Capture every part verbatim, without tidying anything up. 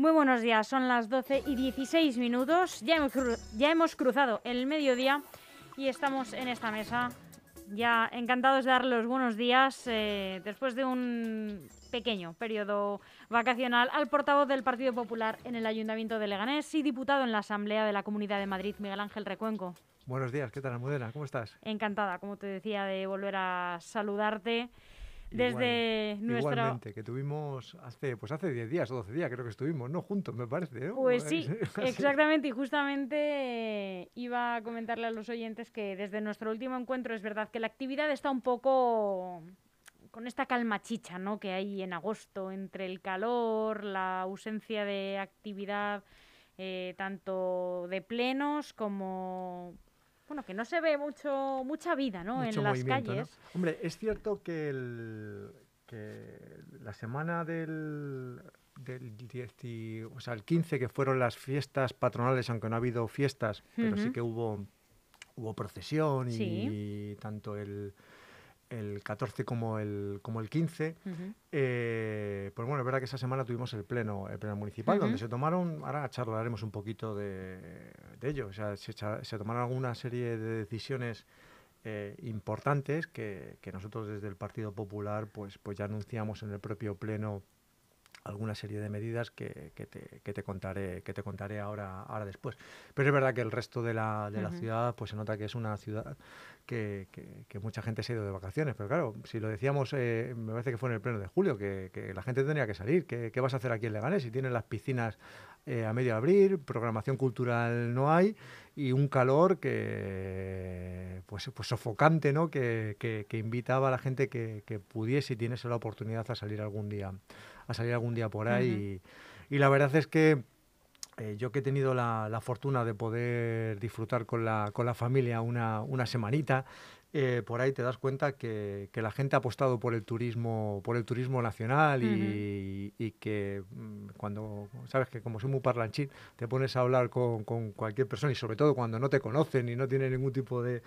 Muy buenos días, son las doce y dieciséis minutos, ya hemos, cru ya hemos cruzado el mediodía y estamos en esta mesa. Ya encantados de darle los buenos días, eh, después de un pequeño periodo vacacional, al portavoz del Partido Popular en el Ayuntamiento de Leganés y diputado en la Asamblea de la Comunidad de Madrid, Miguel Ángel Recuenco. Buenos días, ¿qué tal, Ana Múdena? ¿Cómo estás? Encantada, como te decía, de volver a saludarte. Desde Igual, nuestra... Igualmente, que tuvimos hace pues hace diez días o doce días, creo que estuvimos, ¿no? Juntos, me parece, ¿no? Pues sí, exactamente, y justamente eh, iba a comentarle a los oyentes que desde nuestro último encuentro es verdad que la actividad está un poco con esta calma chicha, ¿no?, que hay en agosto, entre el calor, la ausencia de actividad eh, tanto de plenos como... Bueno, que no se ve mucho mucha vida, ¿no?, mucho en las calles. ¿No? Hombre, es cierto que, el, que la semana del, del diez, o sea, el quince, que fueron las fiestas patronales, aunque no ha habido fiestas, uh-huh. pero sí que hubo, hubo procesión y, sí. y tanto el... el catorce como el, como el quince, uh-huh. eh, pues bueno, es verdad que esa semana tuvimos el pleno, el pleno municipal, uh-huh. donde se tomaron, ahora charlaremos un poquito de, de ello, o sea, se, se tomaron alguna serie de decisiones eh, importantes que, que nosotros desde el Partido Popular pues, pues ya anunciamos en el propio pleno alguna serie de medidas que, que, te, que te contaré que te contaré ahora ahora después. Pero es verdad que el resto de la, de uh-huh. la ciudad pues se nota que es una ciudad que, que, que mucha gente se ha ido de vacaciones. Pero claro, si lo decíamos, eh, me parece que fue en el pleno de julio, que, que la gente tenía que salir. ¿Qué, qué vas a hacer aquí en Leganés si tienen las piscinas eh, a medio abrir? Programación cultural no hay y un calor que pues, pues sofocante, ¿no? Que, que, que invitaba a la gente que, que pudiese y tienes la oportunidad a salir algún día. a salir algún día por ahí. Uh-huh. y, y la verdad es que eh, yo que he tenido la, la fortuna de poder disfrutar con la, con la familia una, una semanita, eh, por ahí te das cuenta que, que la gente ha apostado por el turismo, por el turismo nacional, uh-huh. y, y que cuando, sabes que como soy muy parlanchín, te pones a hablar con, con cualquier persona y sobre todo cuando no te conocen y no tienen ningún tipo de,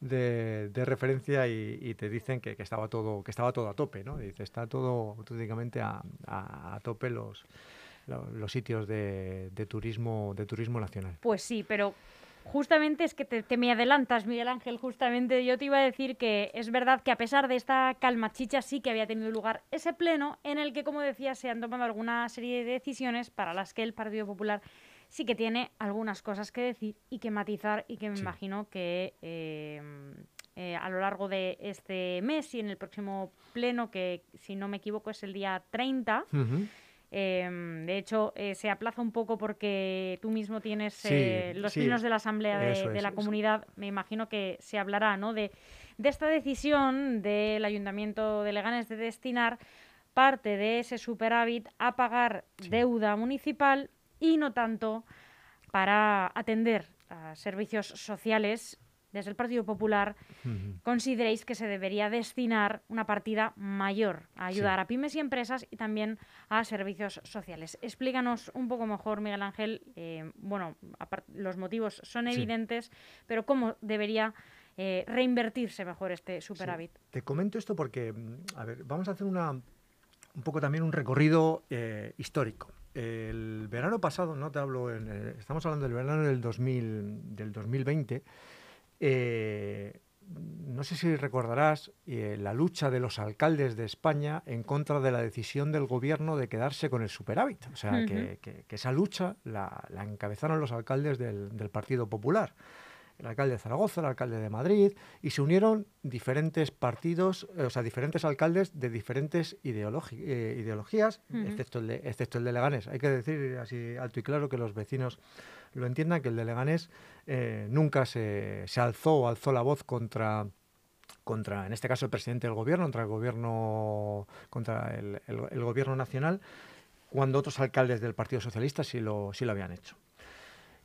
de, de referencia y, y te dicen que, que, estaba todo, que estaba todo a tope, ¿no? Dice, está todo auténticamente a, a, a tope los, los, los sitios de, de, turismo, de turismo nacional. Pues sí, pero... Justamente es que te, te me adelantas, Miguel Ángel, justamente yo te iba a decir que es verdad que a pesar de esta calma chicha sí que había tenido lugar ese pleno en el que, como decía, se han tomado alguna serie de decisiones para las que el Partido Popular sí que tiene algunas cosas que decir y que matizar y que me sí. imagino que eh, eh, a lo largo de este mes y en el próximo pleno, que si no me equivoco es el día treinta, uh-huh. Eh, de hecho, eh, se aplaza un poco porque tú mismo tienes sí, eh, los sí, plenos de la Asamblea de, es, de la Comunidad. Eso. Me imagino que se hablará, ¿no?, de, de esta decisión del Ayuntamiento de Leganés de destinar parte de ese superávit a pagar sí. deuda municipal y no tanto para atender a servicios sociales. Desde el Partido Popular, uh-huh. consideréis que se debería destinar una partida mayor a ayudar sí. a pymes y empresas y también a servicios sociales. Explícanos un poco mejor, Miguel Ángel, eh, bueno, los motivos son evidentes, sí. pero ¿cómo debería eh, reinvertirse mejor este superávit? Sí. Te comento esto porque, a ver, vamos a hacer una, un poco también un recorrido eh, histórico. El verano pasado, no te hablo, en el, estamos hablando del verano del, dos mil, del dos mil veinte, Eh, no sé si recordarás eh, la lucha de los alcaldes de España en contra de la decisión del gobierno de quedarse con el superávit. O sea, uh-huh. que, que, que esa lucha la, la encabezaron los alcaldes del, del Partido Popular. El alcalde de Zaragoza, el alcalde de Madrid, y se unieron diferentes partidos, eh, o sea, diferentes alcaldes de diferentes ideologi- eh, ideologías, uh-huh. excepto, el de, excepto el de Leganés. Hay que decir así alto y claro que los vecinos lo entiendan, que el de Leganés eh, nunca se, se alzó o alzó la voz contra, contra, en este caso, el presidente del gobierno, contra el gobierno, contra el, el, el gobierno nacional, cuando otros alcaldes del Partido Socialista sí lo, sí lo habían hecho.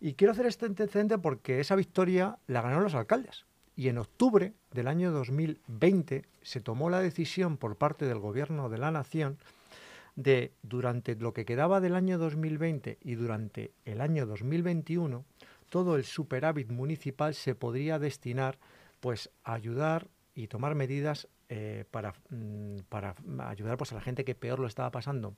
Y quiero hacer este antecedente porque esa victoria la ganaron los alcaldes. Y en octubre del año dos mil veinte se tomó la decisión por parte del Gobierno de la Nación de, durante lo que quedaba del año dos mil veinte y durante el año dos mil veintiuno, todo el superávit municipal se podría destinar pues, a ayudar y tomar medidas eh, para, para ayudar pues, a la gente que peor lo estaba pasando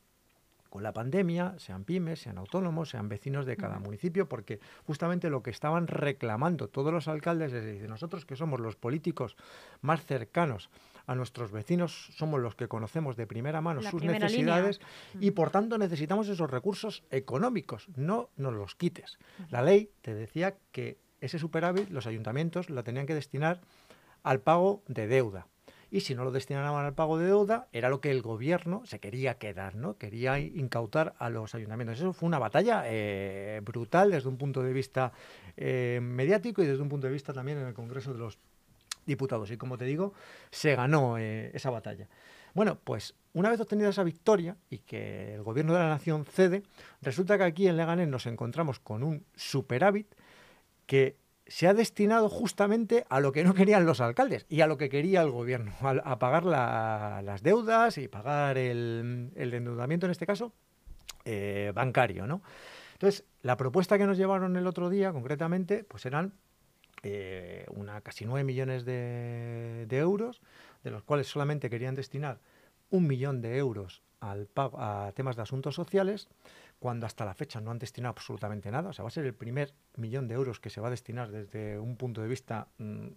con la pandemia, sean pymes, sean autónomos, sean vecinos de cada municipio, porque justamente lo que estaban reclamando todos los alcaldes es decir, nosotros que somos los políticos más cercanos a nuestros vecinos, somos los que conocemos de primera mano sus necesidades y por tanto necesitamos esos recursos económicos, no nos los quites. La ley te decía que ese superávit los ayuntamientos la tenían que destinar al pago de deuda. Y si no lo destinaban al pago de deuda, era lo que el gobierno se quería quedar, ¿no? Quería incautar a los ayuntamientos. Eso fue una batalla eh, brutal desde un punto de vista eh, mediático y desde un punto de vista también en el Congreso de los Diputados. Y como te digo, se ganó eh, esa batalla. Bueno, pues una vez obtenida esa victoria y que el gobierno de la nación cede, resulta que aquí en Leganés nos encontramos con un superávit que se ha destinado justamente a lo que no querían los alcaldes y a lo que quería el gobierno, a, a pagar la, las deudas y pagar el, el endeudamiento, en este caso, eh, bancario, ¿no? Entonces, la propuesta que nos llevaron el otro día, concretamente, pues eran eh, una, casi nueve millones de, de euros, de los cuales solamente querían destinar un millón de euros al pago, a temas de asuntos sociales, cuando hasta la fecha no han destinado absolutamente nada. O sea, va a ser el primer millón de euros que se va a destinar desde un punto de vista mm,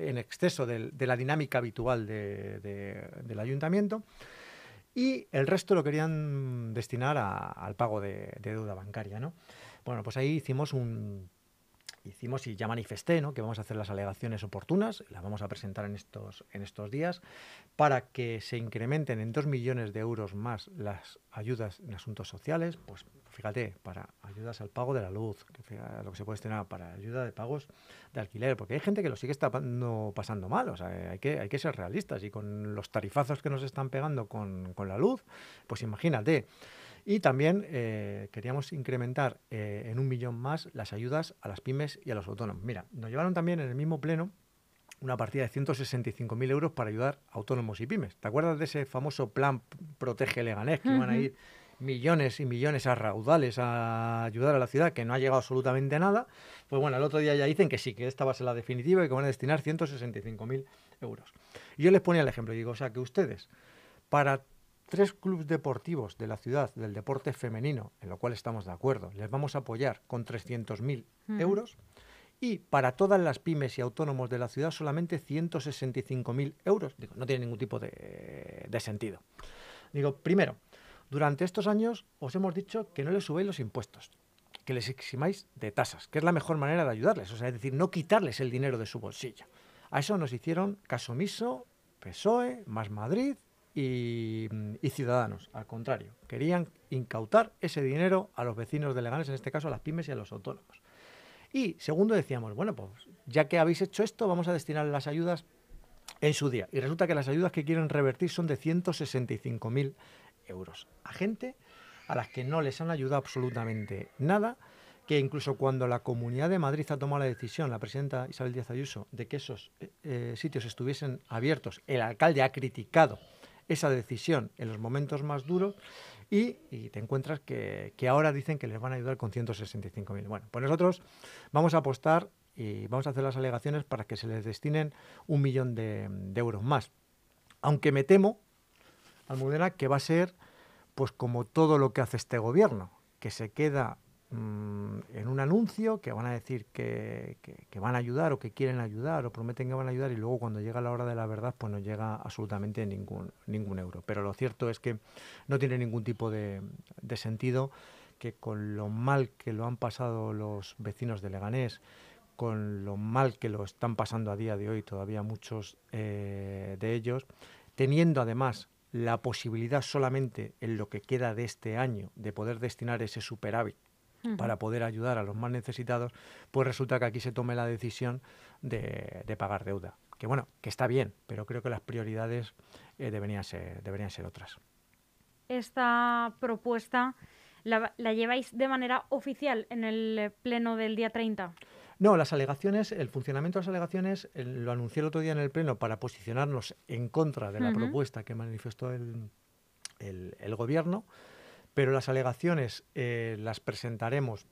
en exceso de, de la dinámica habitual de, de, del ayuntamiento. Y el resto lo querían destinar a, al pago de, de deuda bancaria, ¿no? Bueno, pues ahí hicimos un... Hicimos y ya manifesté, ¿no?, que vamos a hacer las alegaciones oportunas, las vamos a presentar en estos, en estos días, para que se incrementen en dos millones de euros más las ayudas en asuntos sociales, pues fíjate, para ayudas al pago de la luz, que fíjate, lo que se puede tener para ayuda de pagos de alquiler, porque hay gente que lo sigue estando, pasando mal, o sea, hay que, hay que ser realistas, y con los tarifazos que nos están pegando con, con la luz, pues imagínate. Y también eh, queríamos incrementar eh, en un millón más las ayudas a las pymes y a los autónomos. Mira, nos llevaron también en el mismo pleno una partida de ciento sesenta y cinco mil euros para ayudar a autónomos y pymes. ¿Te acuerdas de ese famoso plan Protege Leganés, que iban a ir millones y millones a raudales a ayudar a la ciudad, que no ha llegado absolutamente nada? Pues bueno, el otro día ya dicen que sí, que esta va a ser la definitiva y que van a destinar ciento sesenta y cinco mil euros. Y yo les ponía el ejemplo y digo, o sea, que ustedes, para tres clubes deportivos de la ciudad, del deporte femenino, en lo cual estamos de acuerdo, les vamos a apoyar con trescientos mil uh-huh. euros, y para todas las pymes y autónomos de la ciudad solamente ciento sesenta y cinco mil euros. Digo, no tiene ningún tipo de, de sentido. Digo, primero, durante estos años os hemos dicho que no les subáis los impuestos, que les eximáis de tasas, que es la mejor manera de ayudarles, o sea, es decir, no quitarles el dinero de su bolsillo. A eso nos hicieron caso omiso P S O E, Más Madrid Y, y Ciudadanos. Al contrario, querían incautar ese dinero a los vecinos de Leganés, en este caso a las pymes y a los autónomos. Y segundo, decíamos, bueno, pues ya que habéis hecho esto, vamos a destinar las ayudas en su día. Y resulta que las ayudas que quieren revertir son de ciento sesenta y cinco mil euros. A gente a las que no les han ayudado absolutamente nada, que incluso cuando la Comunidad de Madrid ha tomado la decisión, la presidenta Isabel Díaz Ayuso, de que esos eh, sitios estuviesen abiertos, el alcalde ha criticado esa decisión en los momentos más duros y, y te encuentras que, que ahora dicen que les van a ayudar con ciento sesenta y cinco mil. Bueno, pues nosotros vamos a apostar y vamos a hacer las alegaciones para que se les destinen un millón de, de euros más. Aunque me temo, Almudena, que va a ser pues como todo lo que hace este gobierno, que se queda mmm, en un anuncio, que van a decir que, que, que van a ayudar o que quieren ayudar o prometen que van a ayudar y luego cuando llega la hora de la verdad pues no llega absolutamente ningún, ningún euro. Pero lo cierto es que no tiene ningún tipo de, de sentido que con lo mal que lo han pasado los vecinos de Leganés, con lo mal que lo están pasando a día de hoy todavía muchos eh, de ellos, teniendo además la posibilidad solamente en lo que queda de este año de poder destinar ese superávit para poder ayudar a los más necesitados, pues resulta que aquí se tome la decisión de, de pagar deuda. Que bueno, que está bien, pero creo que las prioridades eh, deberían ser, deberían ser otras. Esta propuesta la, la lleváis de manera oficial en el pleno del día treinta. No, las alegaciones, el funcionamiento de las alegaciones, el, lo anuncié el otro día en el pleno para posicionarnos en contra de la uh-huh. propuesta que manifestó el, el, el gobierno. Pero las alegaciones eh, las presentaremos,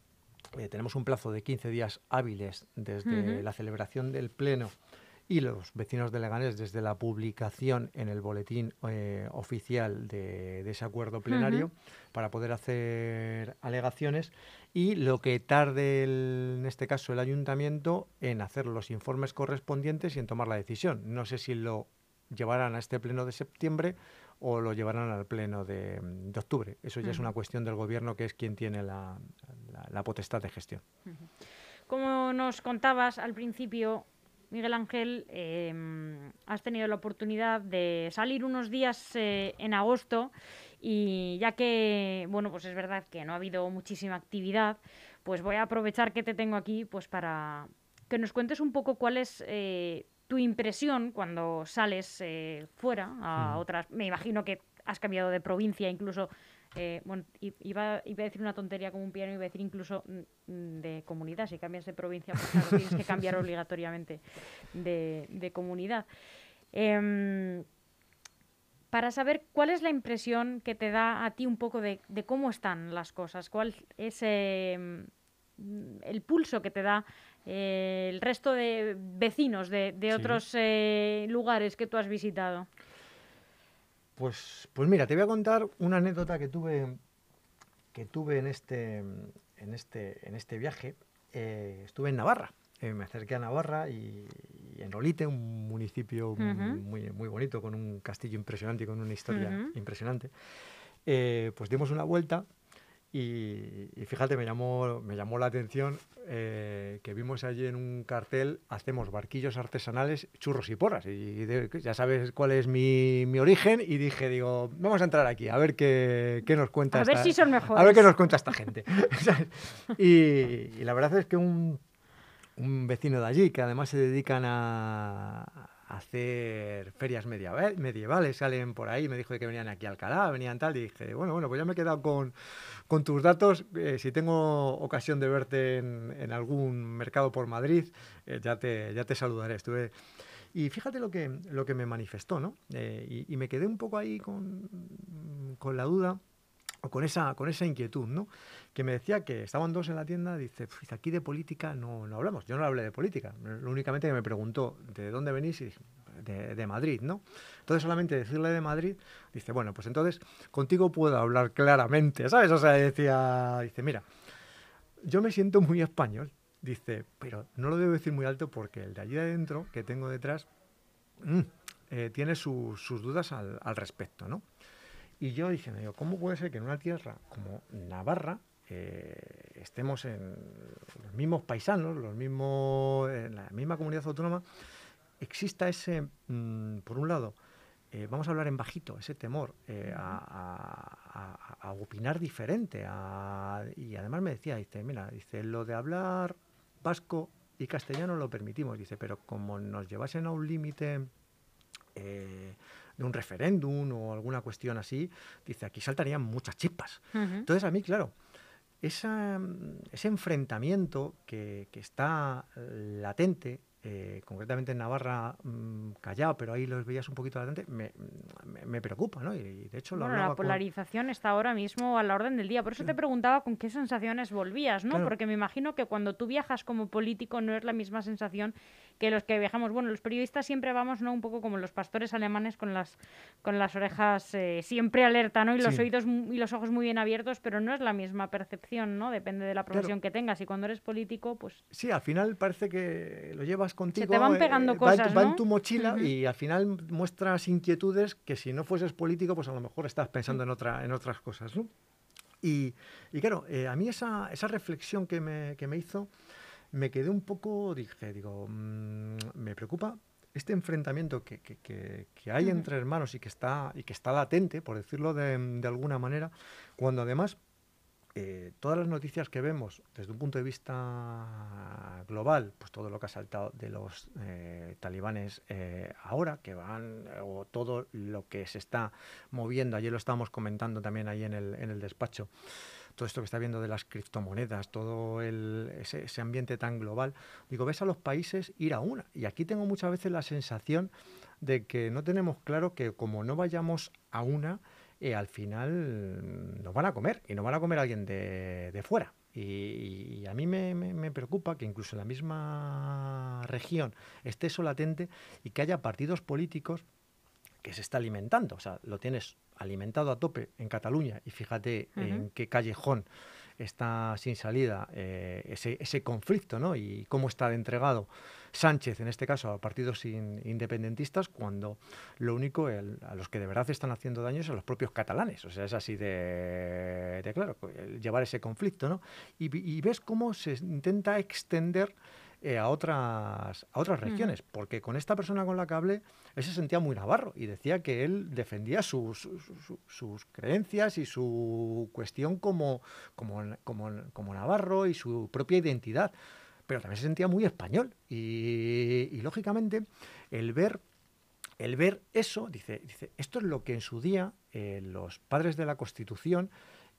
eh, tenemos un plazo de quince días hábiles desde uh-huh. la celebración del pleno y los vecinos de Leganés, desde la publicación en el boletín eh, oficial de, de ese acuerdo plenario, uh-huh. para poder hacer alegaciones, y lo que tarde, el, en este caso, el ayuntamiento en hacer los informes correspondientes y en tomar la decisión. No sé si lo llevarán a este pleno de septiembre o lo llevarán al pleno de, de octubre. Eso ya uh-huh. es una cuestión del Gobierno, que es quien tiene la, la, la potestad de gestión. Uh-huh. Como nos contabas al principio, Miguel Ángel, eh, has tenido la oportunidad de salir unos días eh, en agosto y ya que, bueno, pues es verdad que no ha habido muchísima actividad, pues voy a aprovechar que te tengo aquí pues para que nos cuentes un poco cuál es... Eh, tu impresión cuando sales eh, fuera a otras... Me imagino que has cambiado de provincia, incluso... Eh, bueno, iba, iba a decir una tontería como un piano, iba a decir incluso de comunidad. Si cambias de provincia, pues claro, tienes que cambiar obligatoriamente de, de comunidad. Eh, para saber cuál es la impresión que te da a ti un poco de, de cómo están las cosas, cuál es eh, el pulso que te da... Eh, el resto de vecinos de, de sí. otros eh, lugares que tú has visitado. Pues, pues mira, te voy a contar una anécdota que tuve que tuve en este en este en este viaje. Eh, estuve en Navarra, eh, me acerqué a Navarra y, y en Olite, un municipio uh-huh. muy muy bonito, con un castillo impresionante y con una historia uh-huh. impresionante. Eh, pues dimos una vuelta. Y, y fíjate, me llamó, me llamó la atención eh, que vimos allí en un cartel: hacemos barquillos artesanales, churros y porras. Y, y de, ya sabes cuál es mi, mi origen, y dije, digo, vamos a entrar aquí, a ver qué, qué nos cuenta a esta gente. A ver si son mejores. A ver qué nos cuenta esta gente. y, y la verdad es que un, un vecino de allí, que además se dedican a... hacer ferias medievales, salen por ahí, me dijo que venían aquí a Alcalá, venían tal, y dije, bueno, bueno, pues ya me he quedado con, con tus datos, eh, si tengo ocasión de verte en, en algún mercado por Madrid, eh, ya, te, ya te saludaré. Estuve... Y fíjate lo que, lo que me manifestó, ¿no? Eh, y, y me quedé un poco ahí con, con la duda, o con esa, con esa inquietud, ¿no? Que me decía que estaban dos en la tienda, dice, pues aquí de política no, no hablamos. Yo no hablé de política, lo únicamente que me preguntó, ¿de dónde venís? Y dije, de, de Madrid, ¿no? Entonces solamente decirle de Madrid, dice, bueno, pues entonces contigo puedo hablar claramente, ¿sabes? O sea, decía, dice, mira, yo me siento muy español, dice, pero no lo debo decir muy alto porque el de allí adentro, que tengo detrás, mmm, eh, tiene su, sus dudas al, al respecto, ¿no? Y yo dije, me digo, ¿cómo puede ser que en una tierra como Navarra Eh, estemos en los mismos paisanos, los mismos, en la misma comunidad autónoma, exista ese, mm, por un lado, eh, vamos a hablar en bajito, ese temor eh, a, a, a, a opinar diferente? A, y además me decía, dice, mira, dice, lo de hablar vasco y castellano lo permitimos, dice, pero como nos llevasen a un límite... Eh, de un referéndum o alguna cuestión así, dice, aquí saltarían muchas chispas. Uh-huh. Entonces, a mí, claro, esa, ese enfrentamiento que, que está latente, eh, concretamente en Navarra, mmm, callado, pero ahí los veías un poquito latente, me, me, me preocupa, ¿no? Y, y de hecho, lo bueno, la polarización con... está ahora mismo a la orden del día. Por eso te preguntaba con qué sensaciones volvías, ¿no? Claro. Porque me imagino que cuando tú viajas como político no es la misma sensación que los que viajamos, bueno, los periodistas siempre vamos, ¿no?, un poco como los pastores alemanes, con las con las orejas eh, siempre alerta, ¿no?, y los sí. oídos y los ojos muy bien abiertos, pero no es la misma percepción, ¿no? Depende de la profesión claro. que tengas, y cuando eres político, pues... Sí, al final parece que lo llevas contigo. Se te van pegando eh, cosas, va, ¿no?, va en tu mochila uh-huh. y al final muestras inquietudes que si no fueses político, pues a lo mejor estás pensando uh-huh. en, otra, en otras cosas, ¿no? Y, y claro, eh, a mí esa, esa reflexión que me, que me hizo... Me quedé un poco, dije, digo, mmm, me preocupa este enfrentamiento que, que, que, que hay uh-huh. entre hermanos y que está, y que está latente, por decirlo de, de alguna manera, cuando además eh, todas las noticias que vemos desde un punto de vista global, pues todo lo que ha saltado de los eh, talibanes eh, ahora, que van, o todo lo que se está moviendo, ayer lo estábamos comentando también ahí en el, en el despacho, todo esto que está viendo de las criptomonedas, todo el, ese, ese ambiente tan global, digo, ves a los países ir a una. Y aquí tengo muchas veces la sensación de que no tenemos claro que como no vayamos a una, eh, al final nos van a comer, y nos van a comer alguien de, de fuera. Y, y a mí me, me, me preocupa que incluso en la misma región esté eso latente y que haya partidos políticos que se está alimentando. O sea, lo tienes alimentado a tope en Cataluña y fíjate uh-huh. en qué callejón está sin salida eh, ese, ese conflicto, ¿no? Y cómo está de entregado Sánchez, en este caso, a partidos in, independentistas, cuando lo único el, a los que de verdad están haciendo daño es a los propios catalanes. O sea, es así de, de claro, llevar ese conflicto, ¿no? Y, y ves cómo se intenta extender eh, a otras, a otras regiones, uh-huh. porque con esta persona con la que hablé, él se sentía muy navarro y decía que él defendía sus, sus, sus, sus creencias y su cuestión como, como, como, como navarro y su propia identidad, pero también se sentía muy español. Y, y lógicamente, el ver, el ver eso, dice, dice, esto es lo que en su día eh, los padres de la Constitución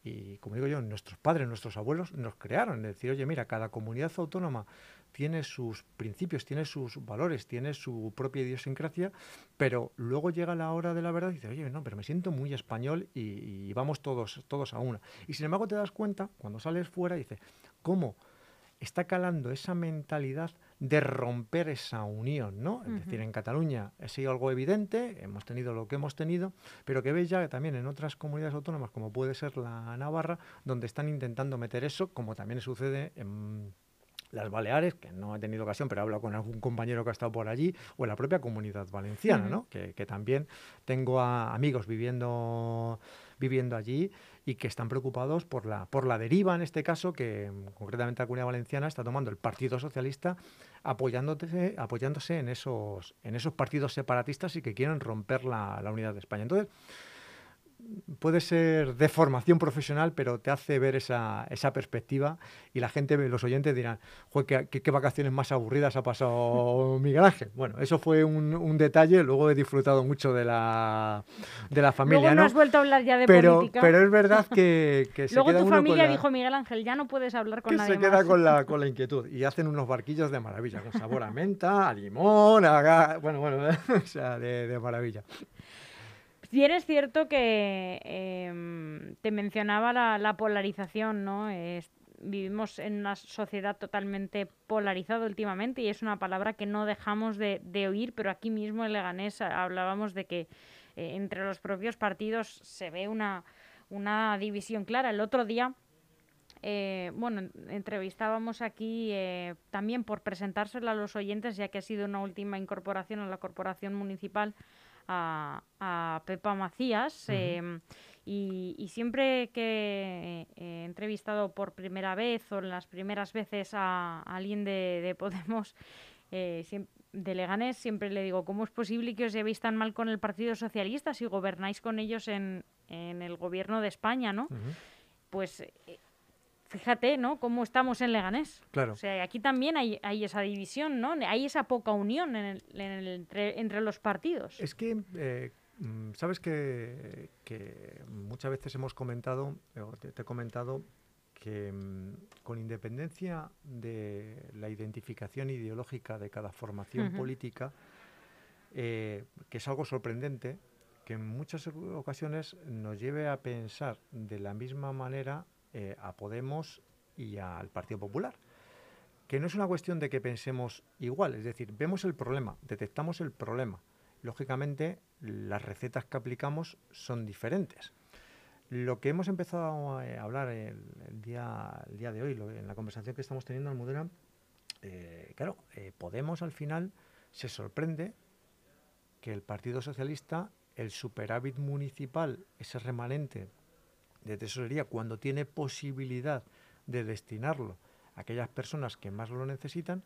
y, como digo yo, nuestros padres, nuestros abuelos nos crearon. Es decir, oye, mira, cada comunidad autónoma tiene sus principios, tiene sus valores, tiene su propia idiosincrasia, pero luego llega la hora de la verdad y dices, oye, no, pero me siento muy español y, y vamos todos, todos a una. Y sin embargo te das cuenta, cuando sales fuera, dices, ¿cómo está calando esa mentalidad de romper esa unión, ¿no? Uh-huh. Es decir, en Cataluña ha sido algo evidente, hemos tenido lo que hemos tenido, pero que veis ya que también en otras comunidades autónomas, como puede ser la Navarra, donde están intentando meter eso, como también sucede en Las Baleares, que no he tenido ocasión, pero he hablado con algún compañero que ha estado por allí, o en la propia Comunidad Valenciana, uh-huh. ¿no? Que, que también tengo a amigos viviendo, viviendo allí y que están preocupados por la, por la deriva, en este caso, que concretamente la Comunidad Valenciana está tomando el Partido Socialista, apoyándose, apoyándose en, esos, en esos partidos separatistas y que quieren romper la, la unidad de España. Entonces, puede ser de formación profesional, pero te hace ver esa, esa perspectiva y la gente, los oyentes dirán, joder, ¿qué, qué, qué vacaciones más aburridas ha pasado Miguel Ángel? Bueno, eso fue un, un detalle, luego he disfrutado mucho de la, de la familia. Luego no, no has vuelto a hablar ya de pero, política. Pero es verdad que, que se luego queda tu uno familia con la, dijo, Miguel Ángel, ya no puedes hablar con que nadie se queda más. Con la, con la inquietud y hacen unos barquillos de maravilla, con sabor a menta, a limón, a gas, bueno, bueno, o sea, de, de maravilla. Sí, es cierto que eh, te mencionaba la, la polarización, ¿no? Es, vivimos en una sociedad totalmente polarizada últimamente y es una palabra que no dejamos de, de oír, pero aquí mismo en Leganés hablábamos de que eh, entre los propios partidos se ve una, una división clara. El otro día, eh, bueno, entrevistábamos aquí eh, también por presentárselo a los oyentes, ya que ha sido una última incorporación a la Corporación Municipal, A, a Pepa Macías, uh-huh. eh, y, y siempre que he entrevistado por primera vez o las primeras veces a, a alguien de, de Podemos, eh, de Leganés, siempre le digo, ¿cómo es posible que os llevéis tan mal con el Partido Socialista si gobernáis con ellos en, en el gobierno de España, ¿no? Uh-huh. Pues eh, fíjate, ¿no?, cómo estamos en Leganés. Claro. O sea, aquí también hay, hay esa división, ¿no? Hay esa poca unión en el, en el, entre, entre los partidos. Es que, eh, sabes que, que muchas veces hemos comentado, te, te he comentado, que con independencia de la identificación ideológica de cada formación uh-huh. política, eh, que es algo sorprendente, que en muchas ocasiones nos lleve a pensar de la misma manera Eh, a Podemos y al Partido Popular, que no es una cuestión de que pensemos igual, es decir, vemos el problema, detectamos el problema. Lógicamente, las recetas que aplicamos son diferentes. Lo que hemos empezado a eh, hablar el, el, día, el día de hoy, lo, en la conversación que estamos teniendo, Ana Múdena, eh, claro, eh, Podemos al final se sorprende que el Partido Socialista, el superávit municipal, ese remanente de tesorería, cuando tiene posibilidad de destinarlo a aquellas personas que más lo necesitan,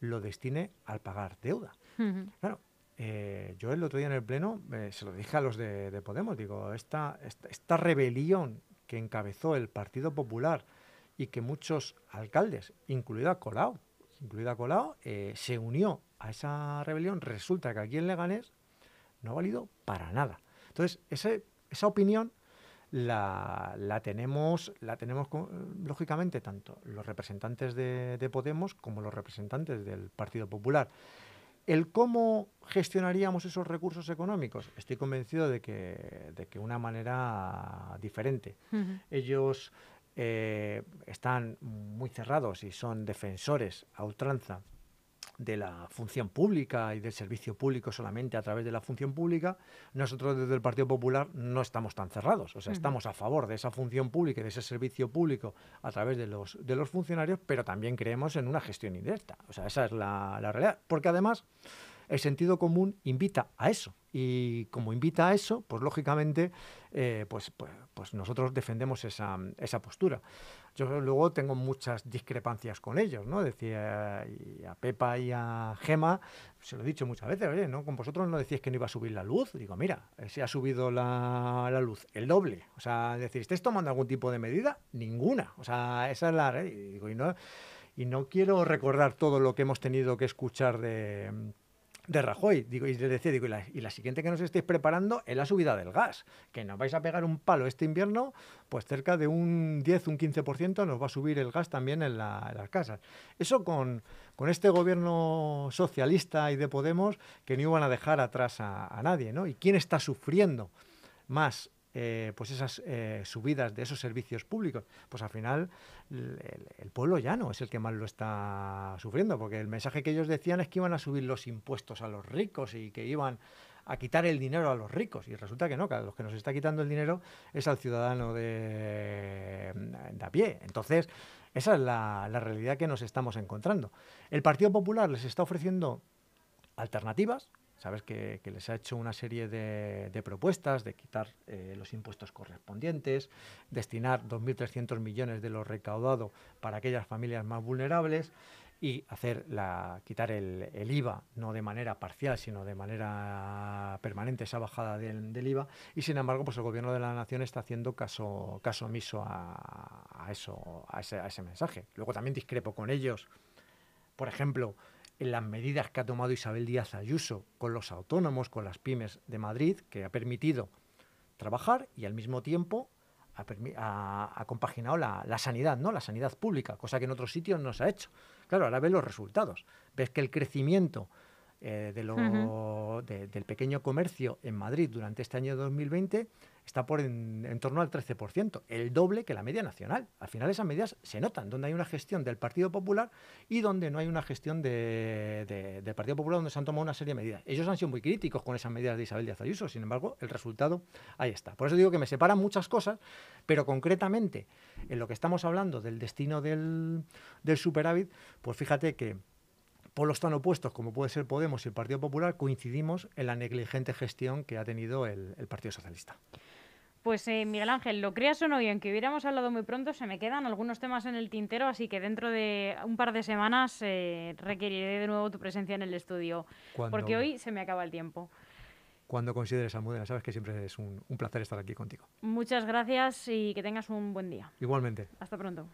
lo destine al pagar deuda. Uh-huh. Claro, eh, yo el otro día en el Pleno eh, se lo dije a los de, de Podemos, digo, esta, esta, esta rebelión que encabezó el Partido Popular y que muchos alcaldes, incluida Colau, incluida Colau eh, se unió a esa rebelión, resulta que aquí en Leganés no ha valido para nada. Entonces, ese, esa opinión La, la tenemos, la tenemos lógicamente tanto los representantes de, de Podemos como los representantes del Partido Popular. El cómo gestionaríamos esos recursos económicos, estoy convencido de que de que una manera diferente. Uh-huh. Ellos eh, están muy cerrados y son defensores a ultranza de la función pública y del servicio público solamente a través de la función pública, nosotros desde el Partido Popular no estamos tan cerrados. O sea, uh-huh. estamos a favor de esa función pública y de ese servicio público a través de los, de los funcionarios, pero también creemos en una gestión indirecta. O sea, esa es la, la realidad. Porque además el sentido común invita a eso. Y como invita a eso, pues lógicamente eh, pues, pues, pues nosotros defendemos esa, esa postura. Yo luego tengo muchas discrepancias con ellos, ¿no? Decía y a Pepa y a Gema, se lo he dicho muchas veces, oye, ¿no? Con vosotros no decíais que no iba a subir la luz. Digo, mira, se ha subido la, la luz el doble. O sea, es decir, ¿estáis tomando algún tipo de medida? Ninguna. O sea, esa es la red. Y, digo, y, no, y no quiero recordar todo lo que hemos tenido que escuchar de... de Rajoy, digo, y les decía, digo, y la, y la siguiente que nos estáis preparando es la subida del gas, que nos vais a pegar un palo este invierno, pues cerca de un diez, un quince por ciento nos va a subir el gas también en, la, en las casas. Eso con, con este gobierno socialista y de Podemos, que no iban a dejar atrás a, a nadie, ¿no? ¿Y quién está sufriendo más eh, pues esas eh, subidas de esos servicios públicos? Pues al final el, el pueblo llano es el que más lo está sufriendo, porque el mensaje que ellos decían es que iban a subir los impuestos a los ricos y que iban a quitar el dinero a los ricos, y resulta que no, que a los que nos está quitando el dinero es al ciudadano de, de a pie. Entonces esa es la, la realidad que nos estamos encontrando. El Partido Popular les está ofreciendo alternativas. Sabes que, que les ha hecho una serie de, de propuestas de quitar eh, los impuestos correspondientes, destinar dos mil trescientos millones de lo recaudado para aquellas familias más vulnerables y hacer la, quitar el, el IVA, no de manera parcial, sino de manera permanente, esa bajada del, del IVA. Y sin embargo, pues el Gobierno de la Nación está haciendo caso, caso omiso a, a, eso, a, ese, a ese mensaje. Luego también discrepo con ellos, por ejemplo, en las medidas que ha tomado Isabel Díaz Ayuso con los autónomos, con las pymes de Madrid, que ha permitido trabajar y al mismo tiempo ha, ha, ha compaginado la, la sanidad, ¿no? La sanidad pública, cosa que en otros sitios no se ha hecho. Claro, ahora ves los resultados. Ves que el crecimiento eh, de lo, uh-huh. de, del pequeño comercio en Madrid durante este año dos mil veinte está por en, en torno al trece por ciento, el doble que la media nacional. Al final esas medidas se notan, donde hay una gestión del Partido Popular y donde no hay una gestión de, de, del Partido Popular, donde se han tomado una serie de medidas. Ellos han sido muy críticos con esas medidas de Isabel Díaz Ayuso, sin embargo, el resultado ahí está. Por eso digo que me separan muchas cosas, pero concretamente en lo que estamos hablando del destino del, del superávit, pues fíjate que polos tan opuestos como puede ser Podemos y el Partido Popular coincidimos en la negligente gestión que ha tenido el, el Partido Socialista. Pues eh, Miguel Ángel, lo creas o no, y aunque hubiéramos hablado muy pronto, se me quedan algunos temas en el tintero, así que dentro de un par de semanas eh, requeriré de nuevo tu presencia en el estudio, cuando, porque hoy se me acaba el tiempo. Cuando consideres, a Múdena, sabes que siempre es un, un placer estar aquí contigo. Muchas gracias y que tengas un buen día. Igualmente. Hasta pronto.